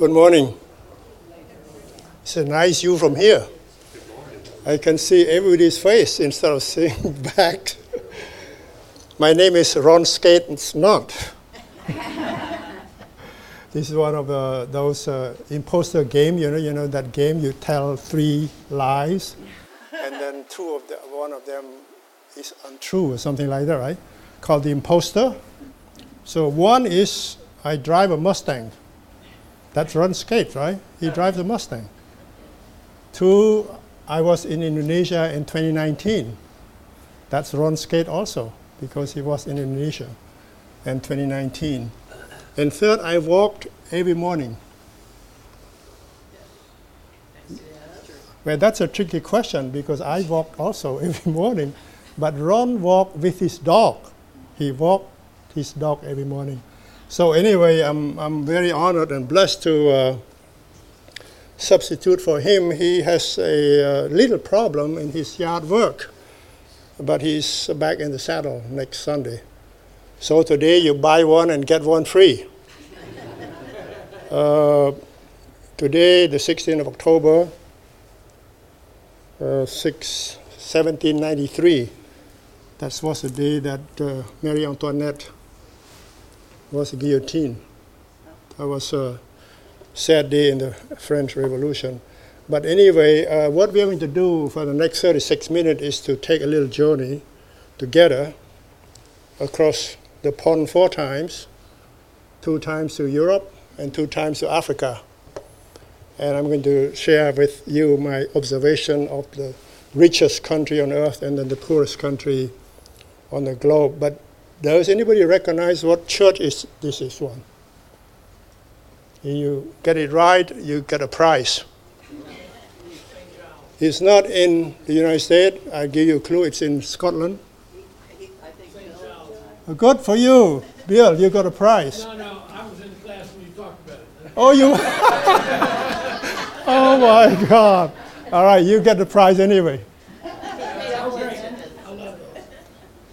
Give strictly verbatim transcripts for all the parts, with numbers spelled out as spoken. Good morning. It's a nice view from here. I can see everybody's face instead of seeing back. My name is Ron Skatensnort. This is one of the, those uh, imposter game, you know, you know that game you tell three lies, and then two of the, one of them is untrue or something like that, right? Called the imposter. So one is I drive a Mustang. That's Ron Skate, right? He drives a Mustang. Two, I was in Indonesia in twenty nineteen. That's Ron Skate also, because he was in Indonesia in twenty nineteen. And third, I walked every morning. Well, that's a tricky question because I walked also every morning. But Ron walked with his dog. He walked his dog every morning. So anyway, I'm, I'm very honored and blessed to uh, substitute for him. He has a uh, little problem in his yard work, but he's back in the saddle next Sunday. So today you buy one and get one free. uh, today, the sixteenth of October, uh, seventeen ninety-three, that was the day that uh, Marie Antoinette was guillotined. That was a sad day in the French Revolution. But anyway, uh, what we're going to do for the next thirty-six minutes is to take a little journey together across the pond four times, two times to Europe and two times to Africa. And I'm going to share with you my observation of the richest country on earth and then the poorest country on the globe. But does anybody recognize what church is? This is one. You get it right, you get a prize. It's not in the United States. I give you a clue, it's in Scotland. Good for you, Bill. You got a prize. No, no, I was in class when you talked about it. Oh, you? Oh my God! All right, you get the prize anyway.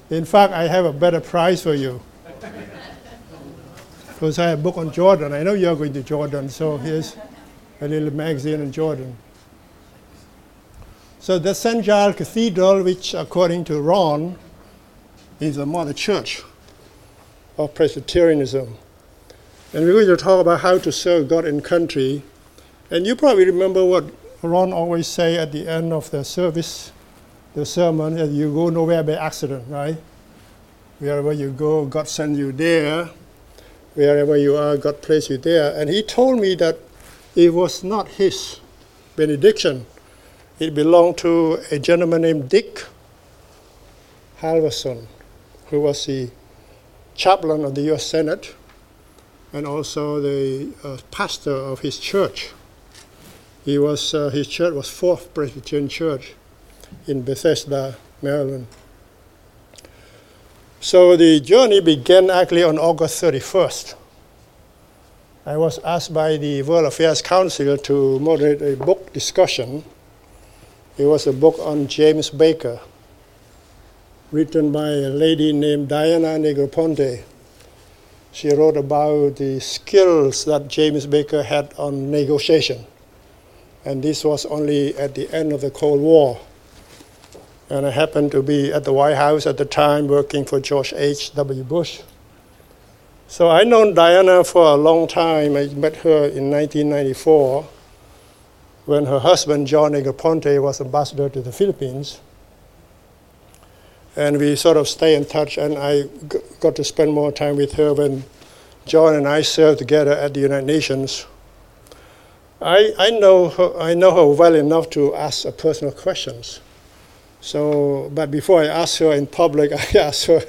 In fact, I have a better prize for you because I have a book on Jordan. I know you are going to Jordan, so here's a little magazine on Jordan. So the Saint Giles Cathedral, which according to Ron, is the mother church of Presbyterianism. And we're going to talk about how to serve God in country. And you probably remember what Ron always say at the end of the service, the sermon, that you go nowhere by accident, right? Wherever you go, God sent you there. Wherever you are, God placed you there. And he told me that it was not his benediction. It belonged to a gentleman named Dick Halverson, who was the chaplain of the U S Senate and also the uh, pastor of his church. He was, uh, his church was Fourth Presbyterian Church in Bethesda, Maryland. So the journey began actually on August thirty-first. I was asked by the World Affairs Council to moderate a book discussion. It was a book on James Baker, written by a lady named Diana Negroponte. She wrote about the skills that James Baker had on negotiation. And this was only at the end of the Cold War. And I happened to be at the White House at the time working for George H. W. Bush. So I've known Diana for a long time. I met her in nineteen ninety-four when her husband, John Negroponte, was ambassador to the Philippines. And we sort of stay in touch, and I g- got to spend more time with her when John and I served together at the United Nations. I, I, know her, I know her well enough to ask her personal questions. So, but before I asked her in public, I asked her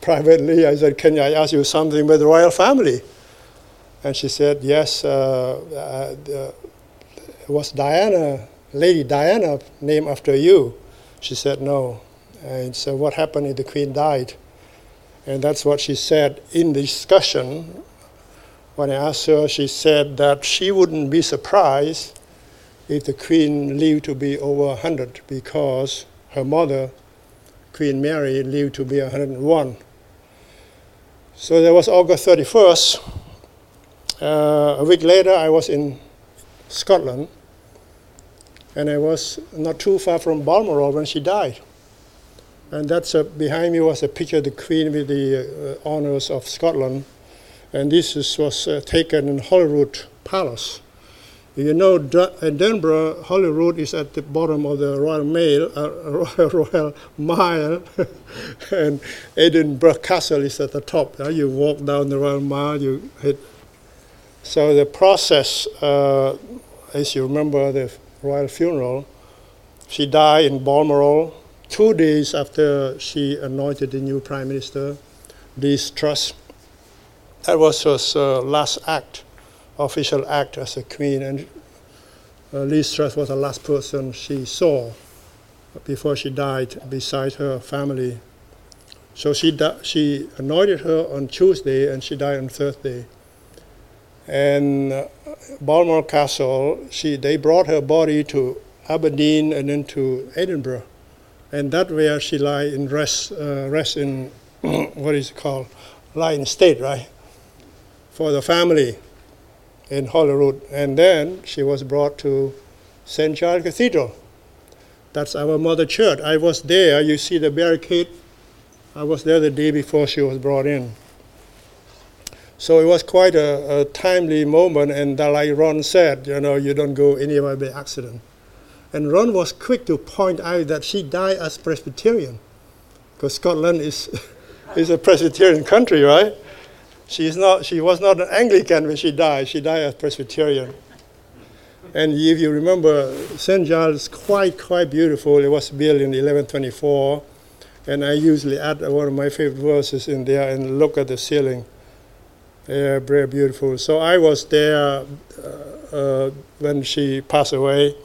privately. I said, can I ask you something with the royal family? And she said, yes. Uh, uh, uh, was Diana, Lady Diana, named after you? She said, no. And so what happened is the Queen died. And that's what she said in the discussion. When I asked her, she said that she wouldn't be surprised if the Queen lived to be over one hundred because her mother, Queen Mary, lived to be one hundred and one. So that was August thirty-first. Uh, a week later, I was in Scotland, and I was not too far from Balmoral when she died. And that's a, behind me was a picture of the Queen with the uh, honours of Scotland, and this is, was uh, taken in Holyrood Palace. You know, Edinburgh, Holyrood is at the bottom of the Royal Mile, uh, Royal Mile, and Edinburgh Castle is at the top. Now you walk down the Royal Mile, you hit. So the process, uh, as you remember, the royal funeral, she died in Balmoral two days after she anointed the new Prime Minister, Liz Truss. That was her uh, last act. Official act as a queen, and uh, Liz Truss was the last person she saw before she died, beside her family. So she di- she anointed her on Tuesday, and she died on Thursday. And uh, Balmoral Castle, she they brought her body to Aberdeen and then to Edinburgh, and that where she lie in rest, uh, rest in what is it called, lie in state, right, for the family. In Holyrood, and then she was brought to Saint Giles Cathedral. That's our mother church. I was there, you see the barricade. I was there the day before she was brought in. So it was quite a, a timely moment, and that, like Ron said, you know, you don't go anywhere by accident. And Ron was quick to point out that she died as Presbyterian, because Scotland is, is a Presbyterian country, right? She's not, she was not an Anglican when she died. She died as Presbyterian. And if you remember, Saint Giles is quite, quite beautiful. It was built in eleven twenty-four. And I usually add one of my favorite verses in there and look at the ceiling. Yeah, very beautiful. So I was there uh, uh, when she passed away.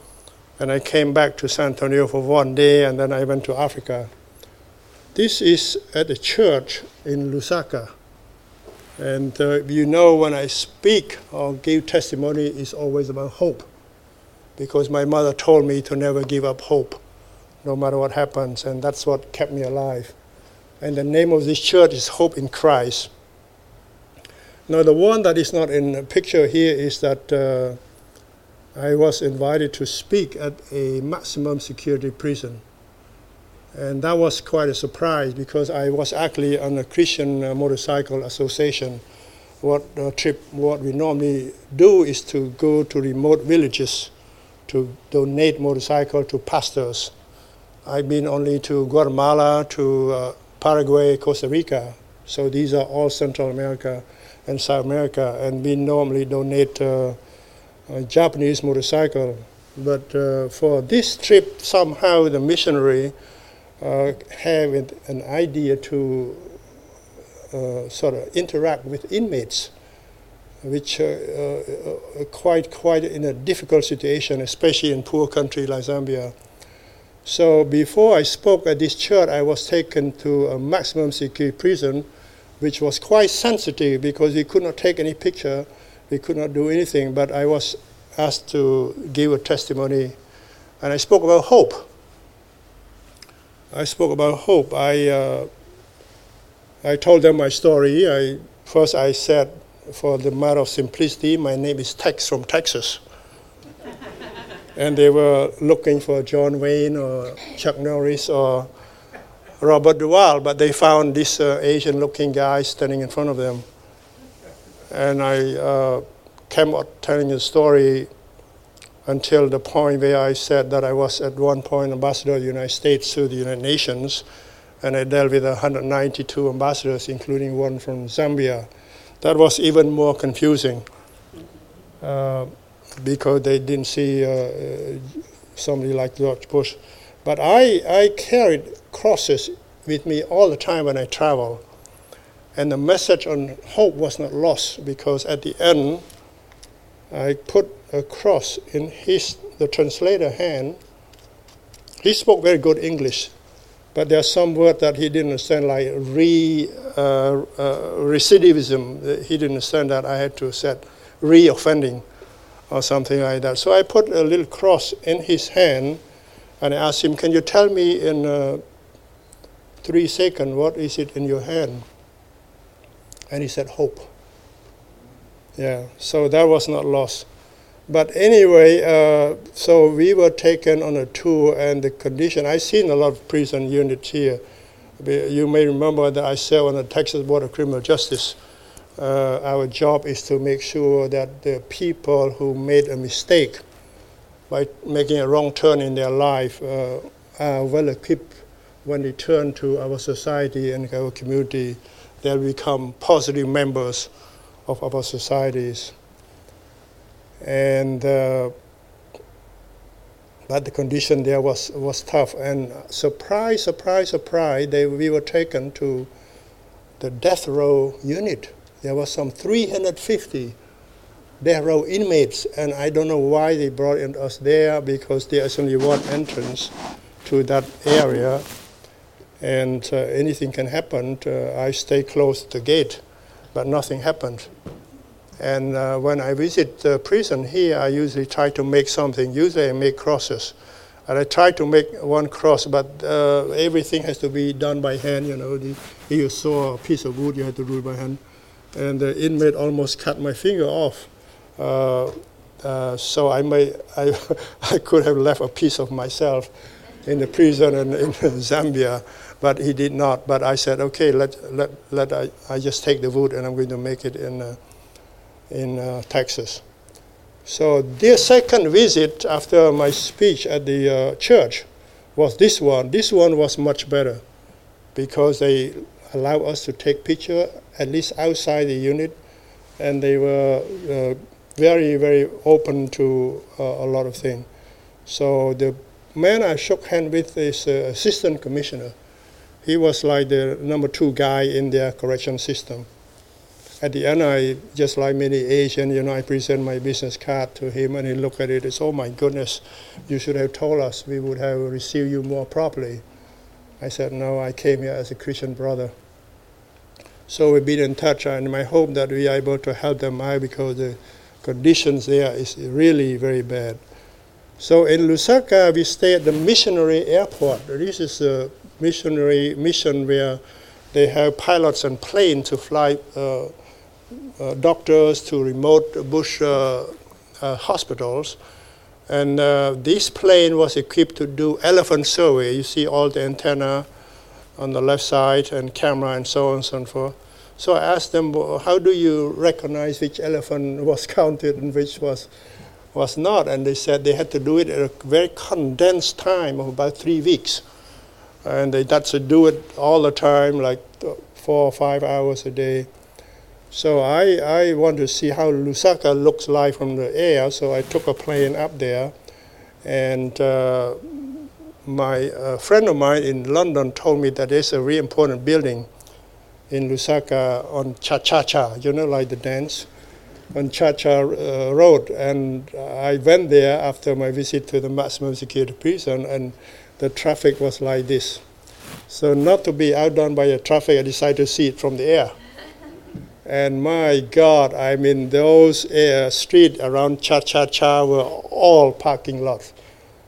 And I came back to San Antonio for one day, and then I went to Africa. This is at a church in Lusaka. And uh, you know, when I speak or give testimony, it's always about hope. Because my mother told me to never give up hope, no matter what happens. And that's what kept me alive. And the name of this church is Hope in Christ. Now, the one that is not in the picture here is that uh, I was invited to speak at a maximum security prison. And that was quite a surprise, because I was actually on a Christian uh, Motorcycle Association. What uh, trip, what we normally do is to go to remote villages to donate motorcycles to pastors. I've been only to Guatemala, to uh, Paraguay, Costa Rica. So these are all Central America and South America. And we normally donate uh, a Japanese motorcycle. But uh, for this trip, somehow the missionary Uh, have an idea to uh, sort of interact with inmates, which are uh, uh, quite, quite in a difficult situation, especially in poor country like Zambia. So before I spoke at this church, I was taken to a maximum security prison, which was quite sensitive because we could not take any picture, we could not do anything, but I was asked to give a testimony, and I spoke about hope. I spoke about hope. I uh, I told them my story. I, first I said, for the matter of simplicity, my name is Tex from Texas. And they were looking for John Wayne or Chuck Norris or Robert Duvall, but they found this uh, Asian-looking guy standing in front of them. And I uh, came out telling the story until the point where I said that I was at one point ambassador of the United States to the United Nations, and I dealt with one hundred ninety-two ambassadors, including one from Zambia. That was even more confusing uh, because they didn't see uh, somebody like George Bush. But I, I carried crosses with me all the time when I travel, and the message on hope was not lost, because at the end, I put a cross in his, the translator hand. He spoke very good English, but there are some words that he didn't understand, like re, uh, uh, recidivism. He didn't understand that. I had to set re-offending or something like that. So I put a little cross in his hand, and I asked him, can you tell me in uh, three seconds what is it in your hand? And he said, hope. Yeah, so that was not lost. But anyway, uh, so we were taken on a tour, and the condition, I've seen a lot of prison units here. You may remember that I serve on the Texas Board of Criminal Justice. Uh, our job is to make sure that the people who made a mistake by making a wrong turn in their life uh, are well equipped when they turn to our society and our community. They'll become positive members of our societies. And uh, but the condition there was was tough. And surprise, surprise, surprise, they, we were taken to the death row unit. There were some three hundred fifty death row inmates, and I don't know why they brought us there, because there is only one entrance to that area, and uh, anything can happen. Uh, I stay close to the gate, but nothing happened. And uh, when I visit the prison here, I usually try to make something. Usually I make crosses. And I try to make one cross, but uh, everything has to be done by hand. You know, the, you saw a piece of wood, you had to do it by hand. And the inmate almost cut my finger off. Uh, uh, so I, may, I, I could have left a piece of myself in the prison in, in Zambia, but he did not. But I said, okay, let, let, let I, I just take the wood and I'm going to make it in uh, in uh, Texas. So the second visit after my speech at the uh, church was this one. This one was much better because they allowed us to take picture at least outside the unit, and they were uh, very, very open to uh, a lot of things. So the man I shook hands with is uh, assistant commissioner. He was like the number two guy in their correction system. At the end, I, just like many Asians, you know, I present my business card to him, and he looked at it and said, oh my goodness, you should have told us, we would have received you more properly. I said, no, I came here as a Christian brother. So we've been in touch, and my hope that we are able to help them out because the conditions there is really very bad. So in Lusaka, we stay at the missionary airport. This is a missionary mission where they have pilots and planes to fly uh, Uh, doctors to remote bush uh, uh, hospitals, and uh, this plane was equipped to do elephant survey. You see all the antenna on the left side and camera and so on and so forth. So I asked them, how do you recognize which elephant was counted and which was was not? And they said they had to do it at a very condensed time of about three weeks, and they had to do it all the time, like four or five hours a day. So I, I wanted to see how Lusaka looks like from the air, so I took a plane up there. And uh, my uh, friend of mine in London told me that there's a really important building in Lusaka on Cha-Cha-Cha, you know, like the dance, on Cha-Cha uh, Road. And I went there after my visit to the maximum security prison, and the traffic was like this. So not to be outdone by the traffic, I decided to see it from the air. And my God, I mean, those uh, streets around Cha-Cha-Cha were all parking lots.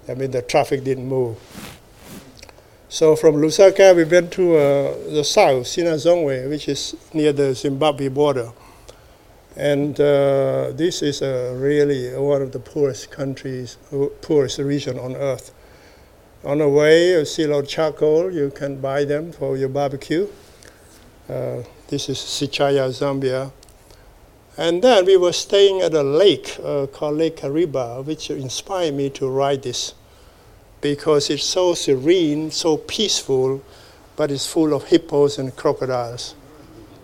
I mean, the traffic didn't move. So from Lusaka, we went to uh, the south, Sinazongwe, which is near the Zimbabwe border. And uh, this is uh, really one of the poorest countries, poorest region on earth. On the way, you see a lot of charcoal. You can buy them for your barbecue. Uh, This is Sichaya, Zambia. And then we were staying at a lake uh, called Lake Kariba, which inspired me to write this because it's so serene, so peaceful, but it's full of hippos and crocodiles.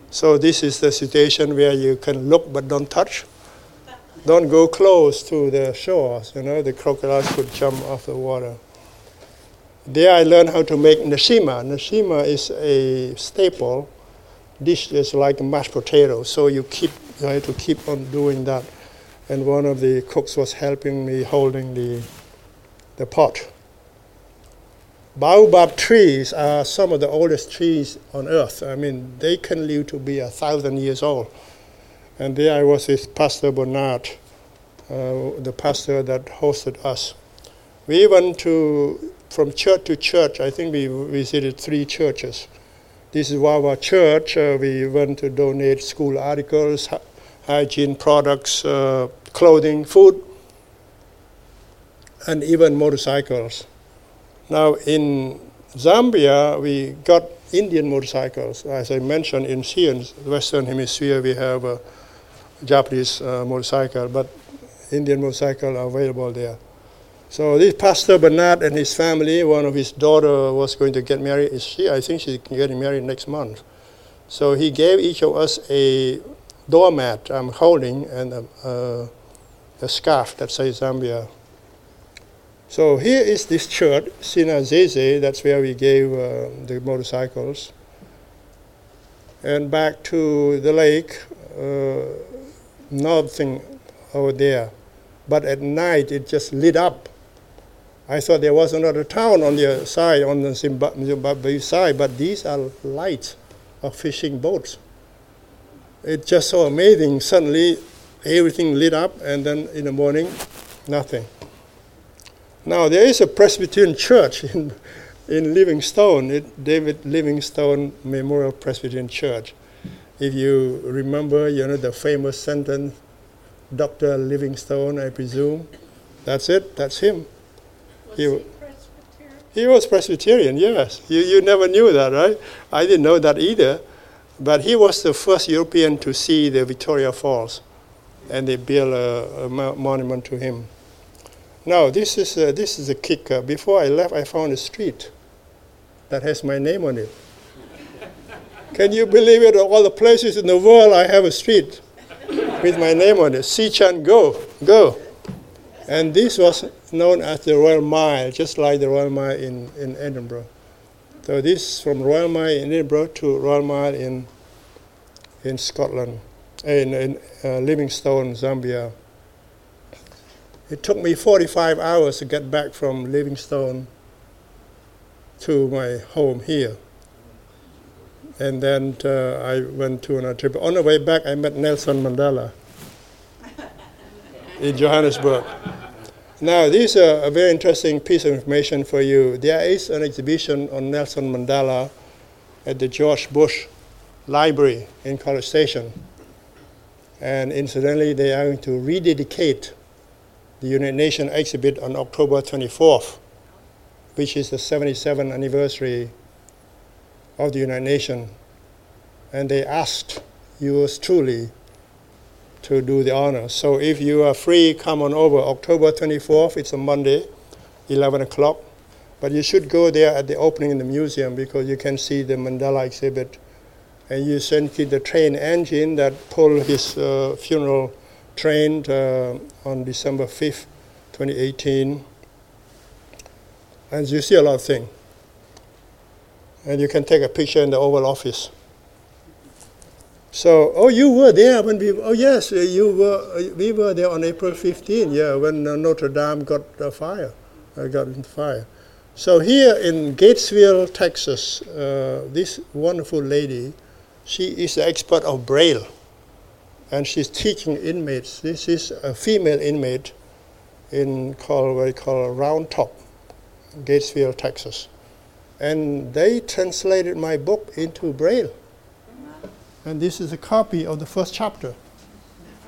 So this is the situation where you can look but don't touch. Don't go close to the shores, you know, the crocodiles could jump off the water. There I learned how to make nashima. Nashima is a staple dish is like mashed potato, so you keep you have to keep on doing that. And one of the cooks was helping me holding the the pot. Baobab trees are some of the oldest trees on earth. I mean, they can live to be a thousand years old. And there I was with Pastor Bernard, uh, the pastor that hosted us. We went to from church to church. I think we visited three churches. This is Wawa Church. Uh, we went to donate school articles, hygiene products, uh, clothing, food, and even motorcycles. Now in Zambia, we got Indian motorcycles. As I mentioned, in the Western Hemisphere, we have a Japanese uh, motorcycle, but Indian motorcycles are available there. So this Pastor Bernard and his family, one of his daughter was going to get married. Is she? I think she's getting married next month. So he gave each of us a doormat I'm holding and a, a, a scarf that says Zambia. So here is this church, Sinazeze, that's where we gave uh, the motorcycles. And back to the lake, uh, nothing over there. But at night, it just lit up. I thought there was another town on the side, on the Zimbabwe side, but these are lights of fishing boats. It's just so amazing. Suddenly, everything lit up, and then in the morning, nothing. Now, there is a Presbyterian church in, in Livingstone, it, David Livingstone Memorial Presbyterian Church. If you remember, you know, the famous sentence, Doctor Livingstone, I presume. That's it, that's him. Was he, he Presbyterian? He was Presbyterian, yes. You, you never knew that, right? I didn't know that either. But he was the first European to see the Victoria Falls, and they built a, a monument to him. Now, this is, uh, this is a kicker. Before I left, I found a street that has my name on it. Can you believe it? Of all the places in the world, I have a street with my name on it. Sichan, go, go. And this was known as the Royal Mile, just like the Royal Mile in, in Edinburgh. So this from Royal Mile in Edinburgh to Royal Mile in, in Scotland, in, in uh, Livingstone, Zambia. It took me forty-five hours to get back from Livingstone to my home here. And then uh, I went to another trip. On the way back, I met Nelson Mandela in Johannesburg. Now, this is a very interesting piece of information for you. There is an exhibition on Nelson Mandela at the George Bush Library in College Station. And incidentally, they are going to rededicate the United Nations exhibit on October twenty-fourth, which is the seventy-seventh anniversary of the United Nations. And they asked yours truly to do the honor. So if you are free, come on over. October twenty-fourth, it's a Monday, eleven o'clock. But you should go there at the opening in the museum because you can see the Mandela exhibit. And you can see the train engine that pulled his uh, funeral trained uh, on December fifth, twenty eighteen. And you see a lot of things. And you can take a picture in the Oval Office. So, oh, you were there when we, oh yes, you were, we were there on April fifteenth, yeah, when uh, Notre Dame got uh, fire, uh, got into fire. So here in Gatesville, Texas, uh, this wonderful lady, she is the expert of Braille. And she's teaching inmates. This is a female inmate in called, what they call Round Top, Gatesville, Texas. And they translated my book into Braille. And this is a copy of the first chapter. The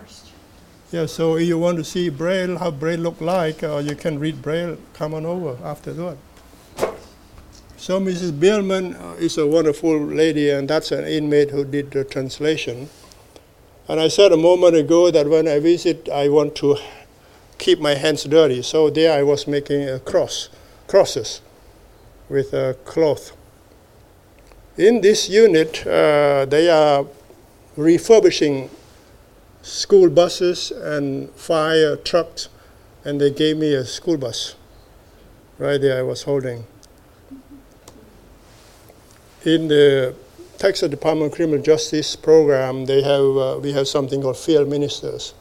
first chapter. Yeah, so if you want to see Braille, how Braille look like, or you can read Braille, come on over after that. So Missus Billman is a wonderful lady, and that's an inmate who did the translation. And I said a moment ago that when I visit, I want to keep my hands dirty. So there I was making a cross, crosses with a cloth. In this unit, uh, they are refurbishing school buses and fire trucks, and they gave me a school bus. Right there I was holding. In the Texas Department of Criminal Justice program, they have uh, we have something called field ministers.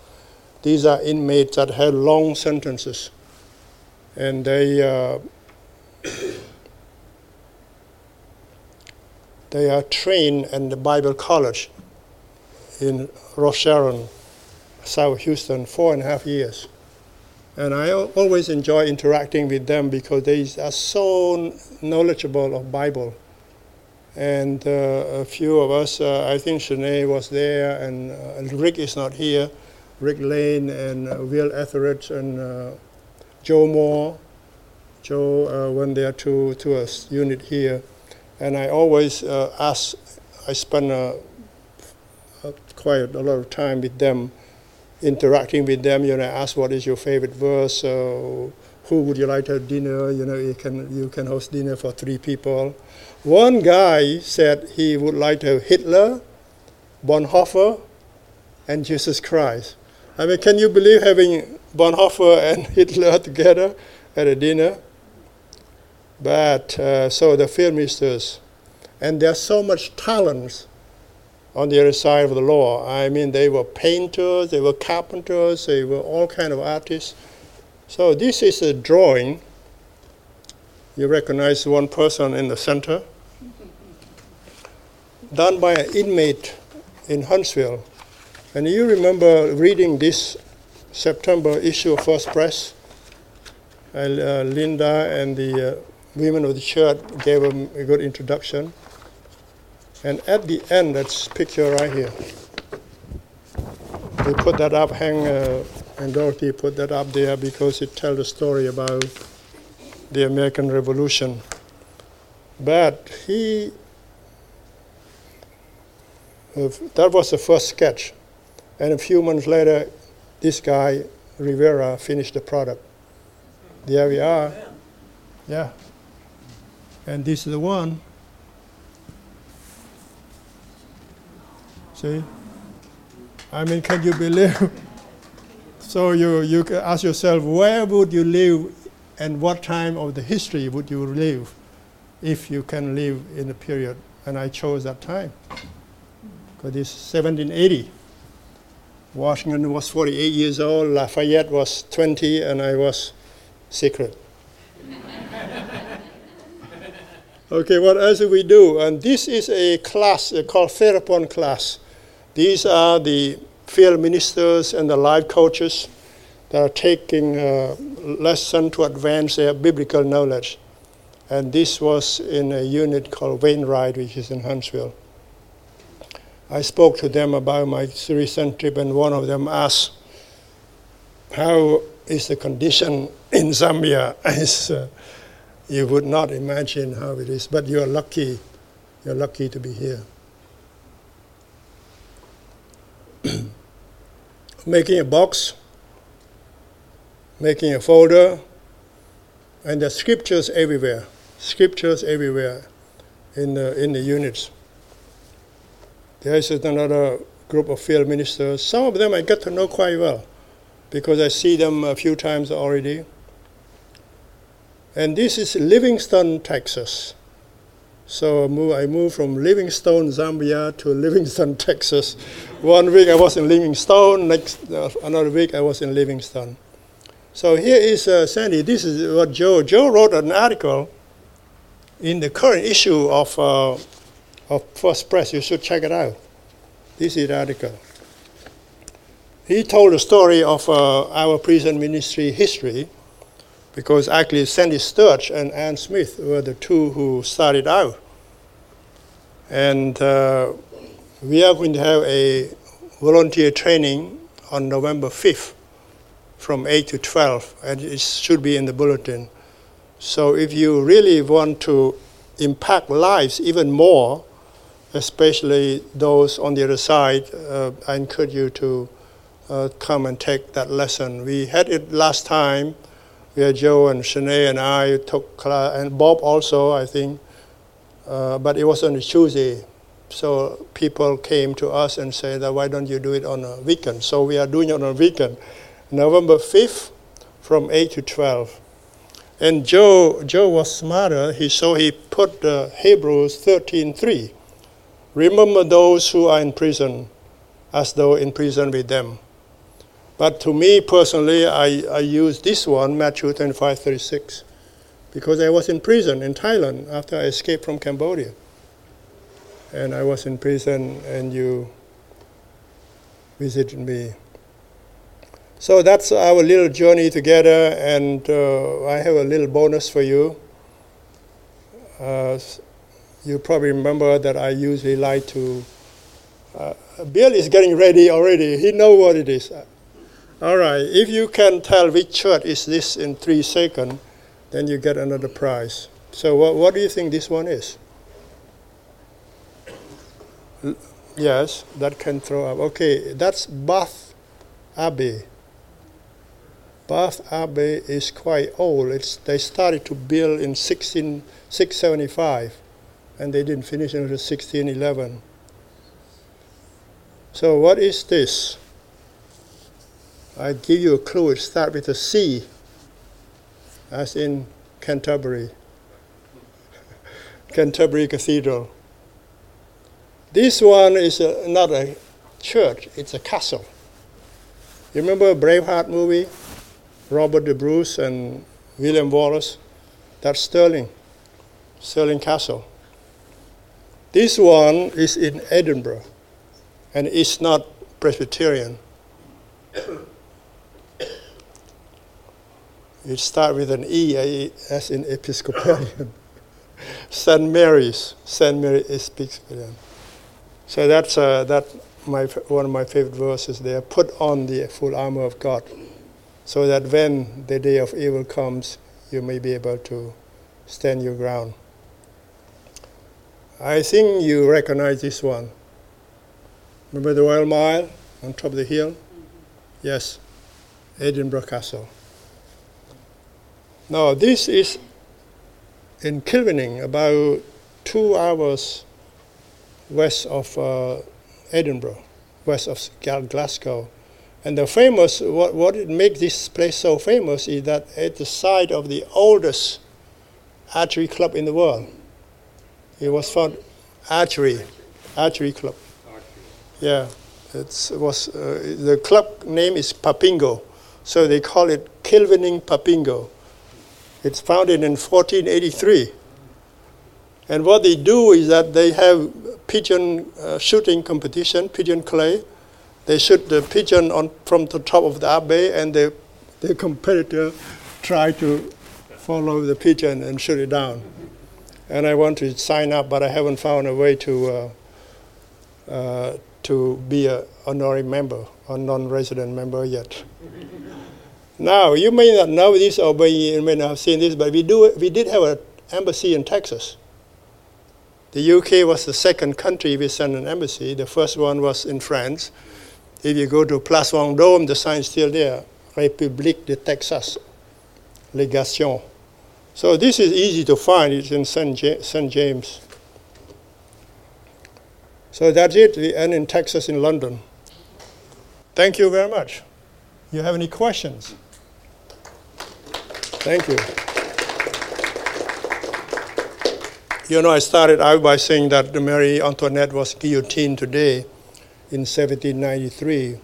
These are inmates that have long sentences, and they uh, they are trained in the Bible College in Ross Sharon, South Houston, four and a half years. And I always enjoy interacting with them because they are so knowledgeable of Bible. and uh, a few of us, uh, I think Sinead was there, and uh, Rick is not here, Rick Lane and uh, Will Etheridge and uh, Joe Moore. Joe uh, went there to, to a unit here. And I always uh, ask, I spend a, a quite a lot of time with them, interacting with them, you know, ask what is your favorite verse, so who would you like to have dinner, you know, you can, you can host dinner for three people. One guy said he would like to have Hitler, Bonhoeffer, and Jesus Christ. I mean, can you believe having Bonhoeffer and Hitler together at a dinner? But, uh, so the film ministers, and there's so much talent on the other side of the law. I mean, they were painters, they were carpenters, they were all kind of artists. So this is a drawing. You recognize one person in the center, done by an inmate in Huntsville. And you remember reading this September issue of First Press? I, uh, Linda and the uh, women of the church gave them a good introduction. And at the end, that's picture right here. We put that up, Hank uh, and Dorothy put that up there because it tells the story about the American Revolution. But he, uh, that was the first sketch. And a few months later, this guy, Rivera, finished the product. There we are. Yeah. And this is the one. See? I mean, can you believe? So you, you can ask yourself, where would you live and what time of the history would you live if you can live in a period? And I chose that time. Because it's seventeen eighty. Washington was forty-eight years old, Lafayette was twenty, and I was secret. Okay, what else do we do? And this is a class called Therapon class. These are the field ministers and the life coaches that are taking a lesson to advance their biblical knowledge. And this was in a unit called Wainwright, which is in Huntsville. I spoke to them about my recent trip, and one of them asked, how is the condition in Zambia? uh, you would not imagine how it is, but you're lucky. You're lucky to be here. Making a box, making a folder, and there's scriptures everywhere, scriptures everywhere in the, in the units. There is another group of field ministers. Some of them I got to know quite well because I see them a few times already. And this is Livingston, Texas. So I moved, I moved from Livingstone, Zambia to Livingston, Texas. One week I was in Livingstone, next uh, another week I was in Livingston. So here is uh, Sandy, this is what Joe, Joe wrote an article in the current issue of uh, of First Press, you should check it out. This is the article. He told the story of uh, our prison ministry history because actually Sandy Sturge and Ann Smith were the two who started out. And uh, we are going to have a volunteer training on November fifth from eight to twelve, and it should be in the bulletin. So if you really want to impact lives even more, especially those on the other side, uh, I encourage you to uh, come and take that lesson. We had it last time, where Joe and Sinead and I took class, and Bob also, I think, uh, but it was on a Tuesday. So people came to us and said, that why don't you do it on a weekend? So we are doing it on a weekend, November fifth from eight to twelve. And Joe, Joe was smarter, he, so he put uh, Hebrews thirteen three. Remember those who are in prison, as though in prison with them. But to me personally, I, I use this one, Matthew twenty-five thirty-six, because I was in prison in Thailand after I escaped from Cambodia. And I was in prison and you visited me. So that's our little journey together, and uh, I have a little bonus for you. Uh, You probably remember that I usually like to... Uh, Bill is getting ready already. He knows what it is. All right, if you can tell which church is this in three seconds, then you get another prize. So what, what do you think this one is? L- yes, that can throw up. Okay, that's Bath Abbey. Bath Abbey is quite old. It's, they started to build in sixteen, six seventy-five, and they didn't finish until sixteen eleven. So what is this? I give you a clue. It starts with a C, as in Canterbury. Canterbury Cathedral. This one is a, not a church, it's a castle. You remember a Braveheart movie? Robert the Bruce and William Wallace? That's Stirling, Stirling Castle. This one is in Edinburgh, and it's not Presbyterian. It starts with an E, as in Episcopalian. Saint Mary's, Saint Mary Episcopalian. So that's uh, that my one of my favorite verses there. Put on the full armor of God, so that when the day of evil comes, you may be able to stand your ground. I think you recognize this one. Remember the Royal Mile on top of the hill? Mm-hmm. Yes, Edinburgh Castle. Now this is in Kilvinning, about two hours west of uh, Edinburgh, west of Glasgow. And the famous, what, what it makes this place so famous is that it's the site of the oldest archery club in the world. It was found, archery, archery club. Yeah, it's, it was, uh, the club name is Papingo, so they call it Kilvinning Papingo. It's founded in fourteen eighty-three. And what they do is that they have pigeon uh, shooting competition, pigeon clay. They shoot the pigeon on from the top of the abbey, and the the competitor try to follow the pigeon and shoot it down. And I want to sign up, but I haven't found a way to uh, uh, to be an honorary member or non-resident member yet. Now, you may not know this, or you may not have seen this, but we do. We did have an embassy in Texas. The U K was the second country we sent an embassy. The first one was in France. If you go to Place Vendôme, the sign is still there. République de Texas, Légation. So this is easy to find. It's in Saint James. So that's it. We end in Texas, in London. Thank you very much. You have any questions? Thank you. You know, I started out by saying that Marie Antoinette was guillotined today in seventeen ninety-three.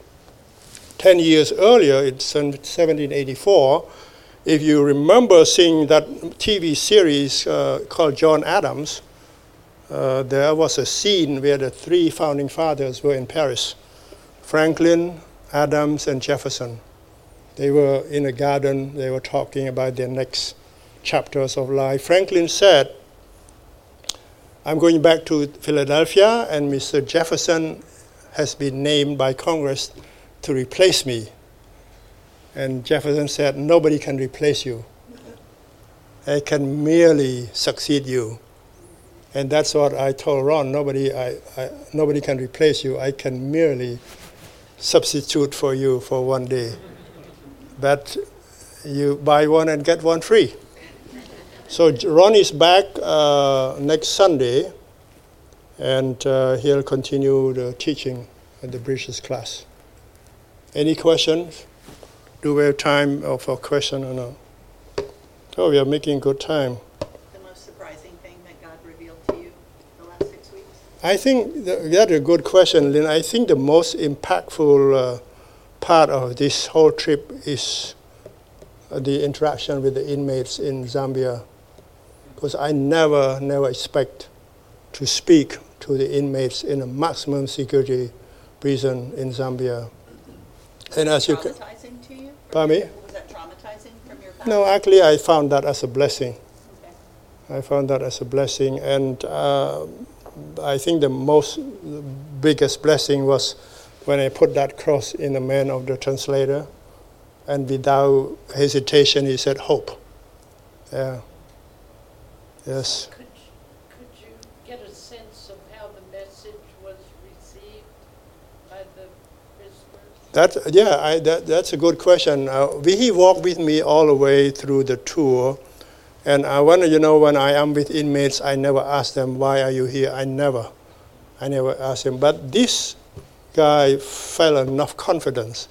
Ten years earlier, in seventeen eighty-four, if you remember seeing that T V series uh, called John Adams, uh, there was a scene where the three founding fathers were in Paris, Franklin, Adams, and Jefferson. They were in a garden. They were talking about their next chapters of life. Franklin said, "I'm going back to Philadelphia, and Mister Jefferson has been named by Congress to replace me." And Jefferson said, "Nobody can replace you. I can merely succeed you." And that's what I told Ron, nobody, I, I, nobody can replace you. I can merely substitute for you for one day. But you buy one and get one free. So Ron is back uh, next Sunday, and uh, he'll continue the teaching at the British class. Any questions? Do we have time for a question or no? Oh, we are making good time. The most surprising thing that God revealed to you the last six weeks? I think th- that's a good question, Lynn. I think the most impactful uh, part of this whole trip is the interaction with the inmates in Zambia. Because I never, never expect to speak to the inmates in a maximum security prison in Zambia. And as you can, traumatizing to you? Pardon me? Was that traumatizing from your family? No, actually I found that as a blessing. Okay. I found that as a blessing. And uh, I think the most the biggest blessing was when I put that cross in the man of the translator, and without hesitation he said, "Hope." Yeah. Yes. Could, could you get a sense of how the message was received by the prisoners? That, yeah, I, that, that's a good question. Uh, he walked with me all the way through the tour. And I wonder, you know, when I am with inmates, I never ask them, why are you here? I never, I never ask them. But this guy felt enough confidence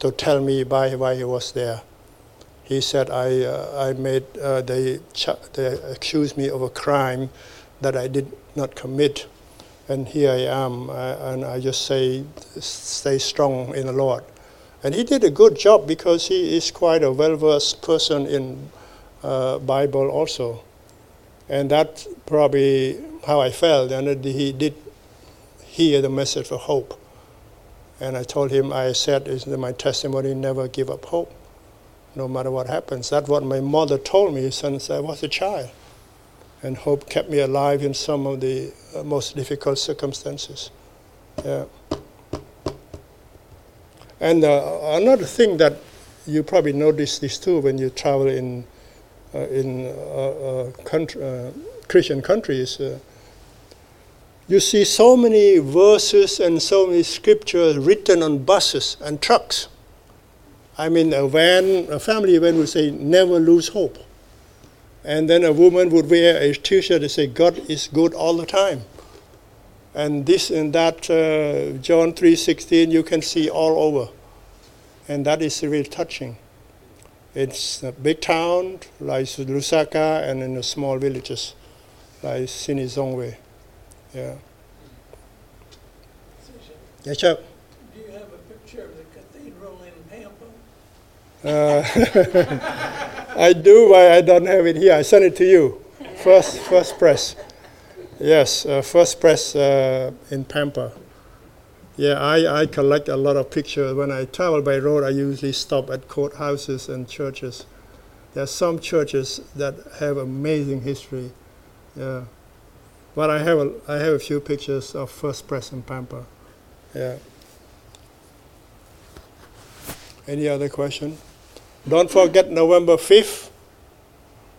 to tell me why, why he was there. He said, I uh, I made, uh, they, ch- they accused me of a crime that I did not commit. And here I am, uh, and I just say, stay strong in the Lord. And he did a good job because he is quite a well-versed person in Uh, Bible also, and that's probably how I felt. And it, he did hear the message of hope, and I told him, I said, is my testimony, never give up hope, no matter what happens. That's what my mother told me since I was a child, and hope kept me alive in some of the most difficult circumstances. Yeah. And uh, another thing that you probably notice this too when you travel in Uh, in uh, uh, country, uh, Christian countries, uh, you see so many verses and so many scriptures written on buses and trucks. I mean, a van, a family van would say, never lose hope. And then a woman would wear a T-shirt and say, God is good all the time. And this and that, uh, John three sixteen, you can see all over. And that is really touching. It's a big town like Lusaka and in the small villages like Sinizongwe. Yeah. Yes, sir. Do you have a picture of the cathedral in Pampa? Uh, I do, but I don't have it here. I sent it to you. First, First Press. Yes, uh, First Press uh, in Pampa. Yeah, I, I collect a lot of pictures. When I travel by road, I usually stop at courthouses and churches. There are some churches that have amazing history. Yeah, but I have a, I have a few pictures of First Press in Pampa. Yeah. Any other question? Don't forget November fifth,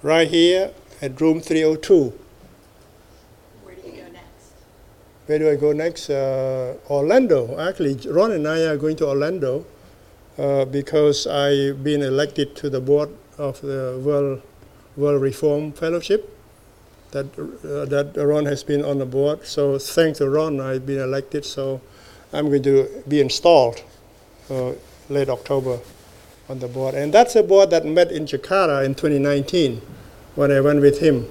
right here at room three oh two. Where do I go next? Uh, Orlando. Actually, Ron and I are going to Orlando uh, because I've been elected to the board of the World World Reform Fellowship. That uh, that Ron has been on the board. So thanks to Ron, I've been elected. So I'm going to be installed uh, late October on the board. And that's a board that met in Jakarta in twenty nineteen when I went with him.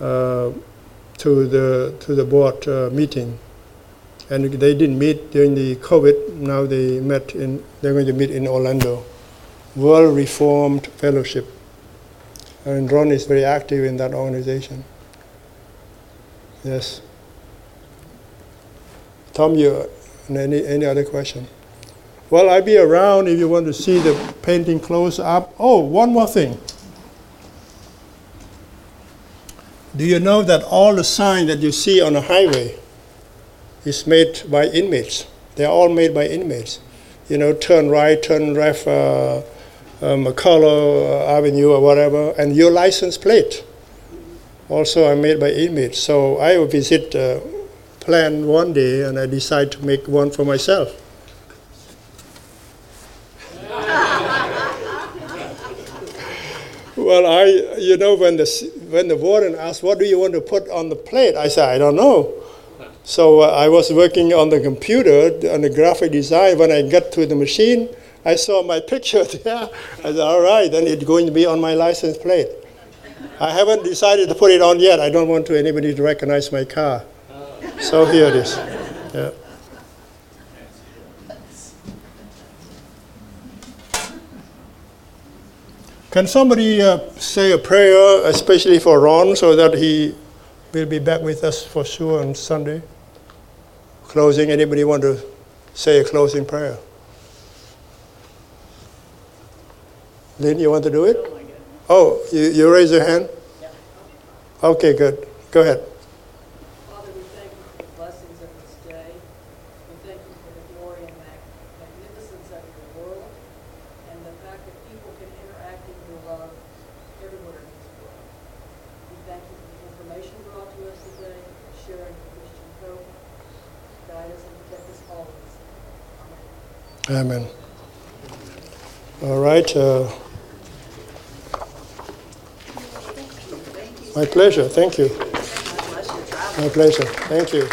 Uh, to the to the board uh, meeting. And they didn't meet during the COVID. Now they met in they're going to meet in Orlando. World Reformed Fellowship. And Ron is very active in that organization. Yes. Tom, you any any other question? Well, I'll be around if you want to see the painting close up. Oh, one more thing. Do you know that all the signs that you see on a highway is made by inmates? They're all made by inmates. You know, turn right, turn left, uh, uh, McCullough Avenue or whatever, and your license plate also are made by inmates. So I will visit uh, plan one day, and I decide to make one for myself. Well, I, you know, when the when the warden asked, what do you want to put on the plate? I said, I don't know. So uh, I was working on the computer, on the graphic design. When I got to the machine, I saw my picture there. I said, all right, then it's going to be on my license plate. I haven't decided to put it on yet. I don't want to anybody to recognize my car. Oh. So here it is. Yeah. Can somebody uh, say a prayer, especially for Ron, so that he will be back with us for sure on Sunday? Closing, anybody want to say a closing prayer? Lynn, you want to do it? Oh, you, you raise your hand? Okay, good. Go ahead. Father, we thank you for the blessings of this day. We thank you for the glory and magnificence of your world and the fact that people can interact in your love everywhere in this world. We thank you for the information brought to us today, sharing the Christian hope. Guide us and protect us always. Amen. Amen. All right. Uh, My pleasure. Thank you. My pleasure. Thank you.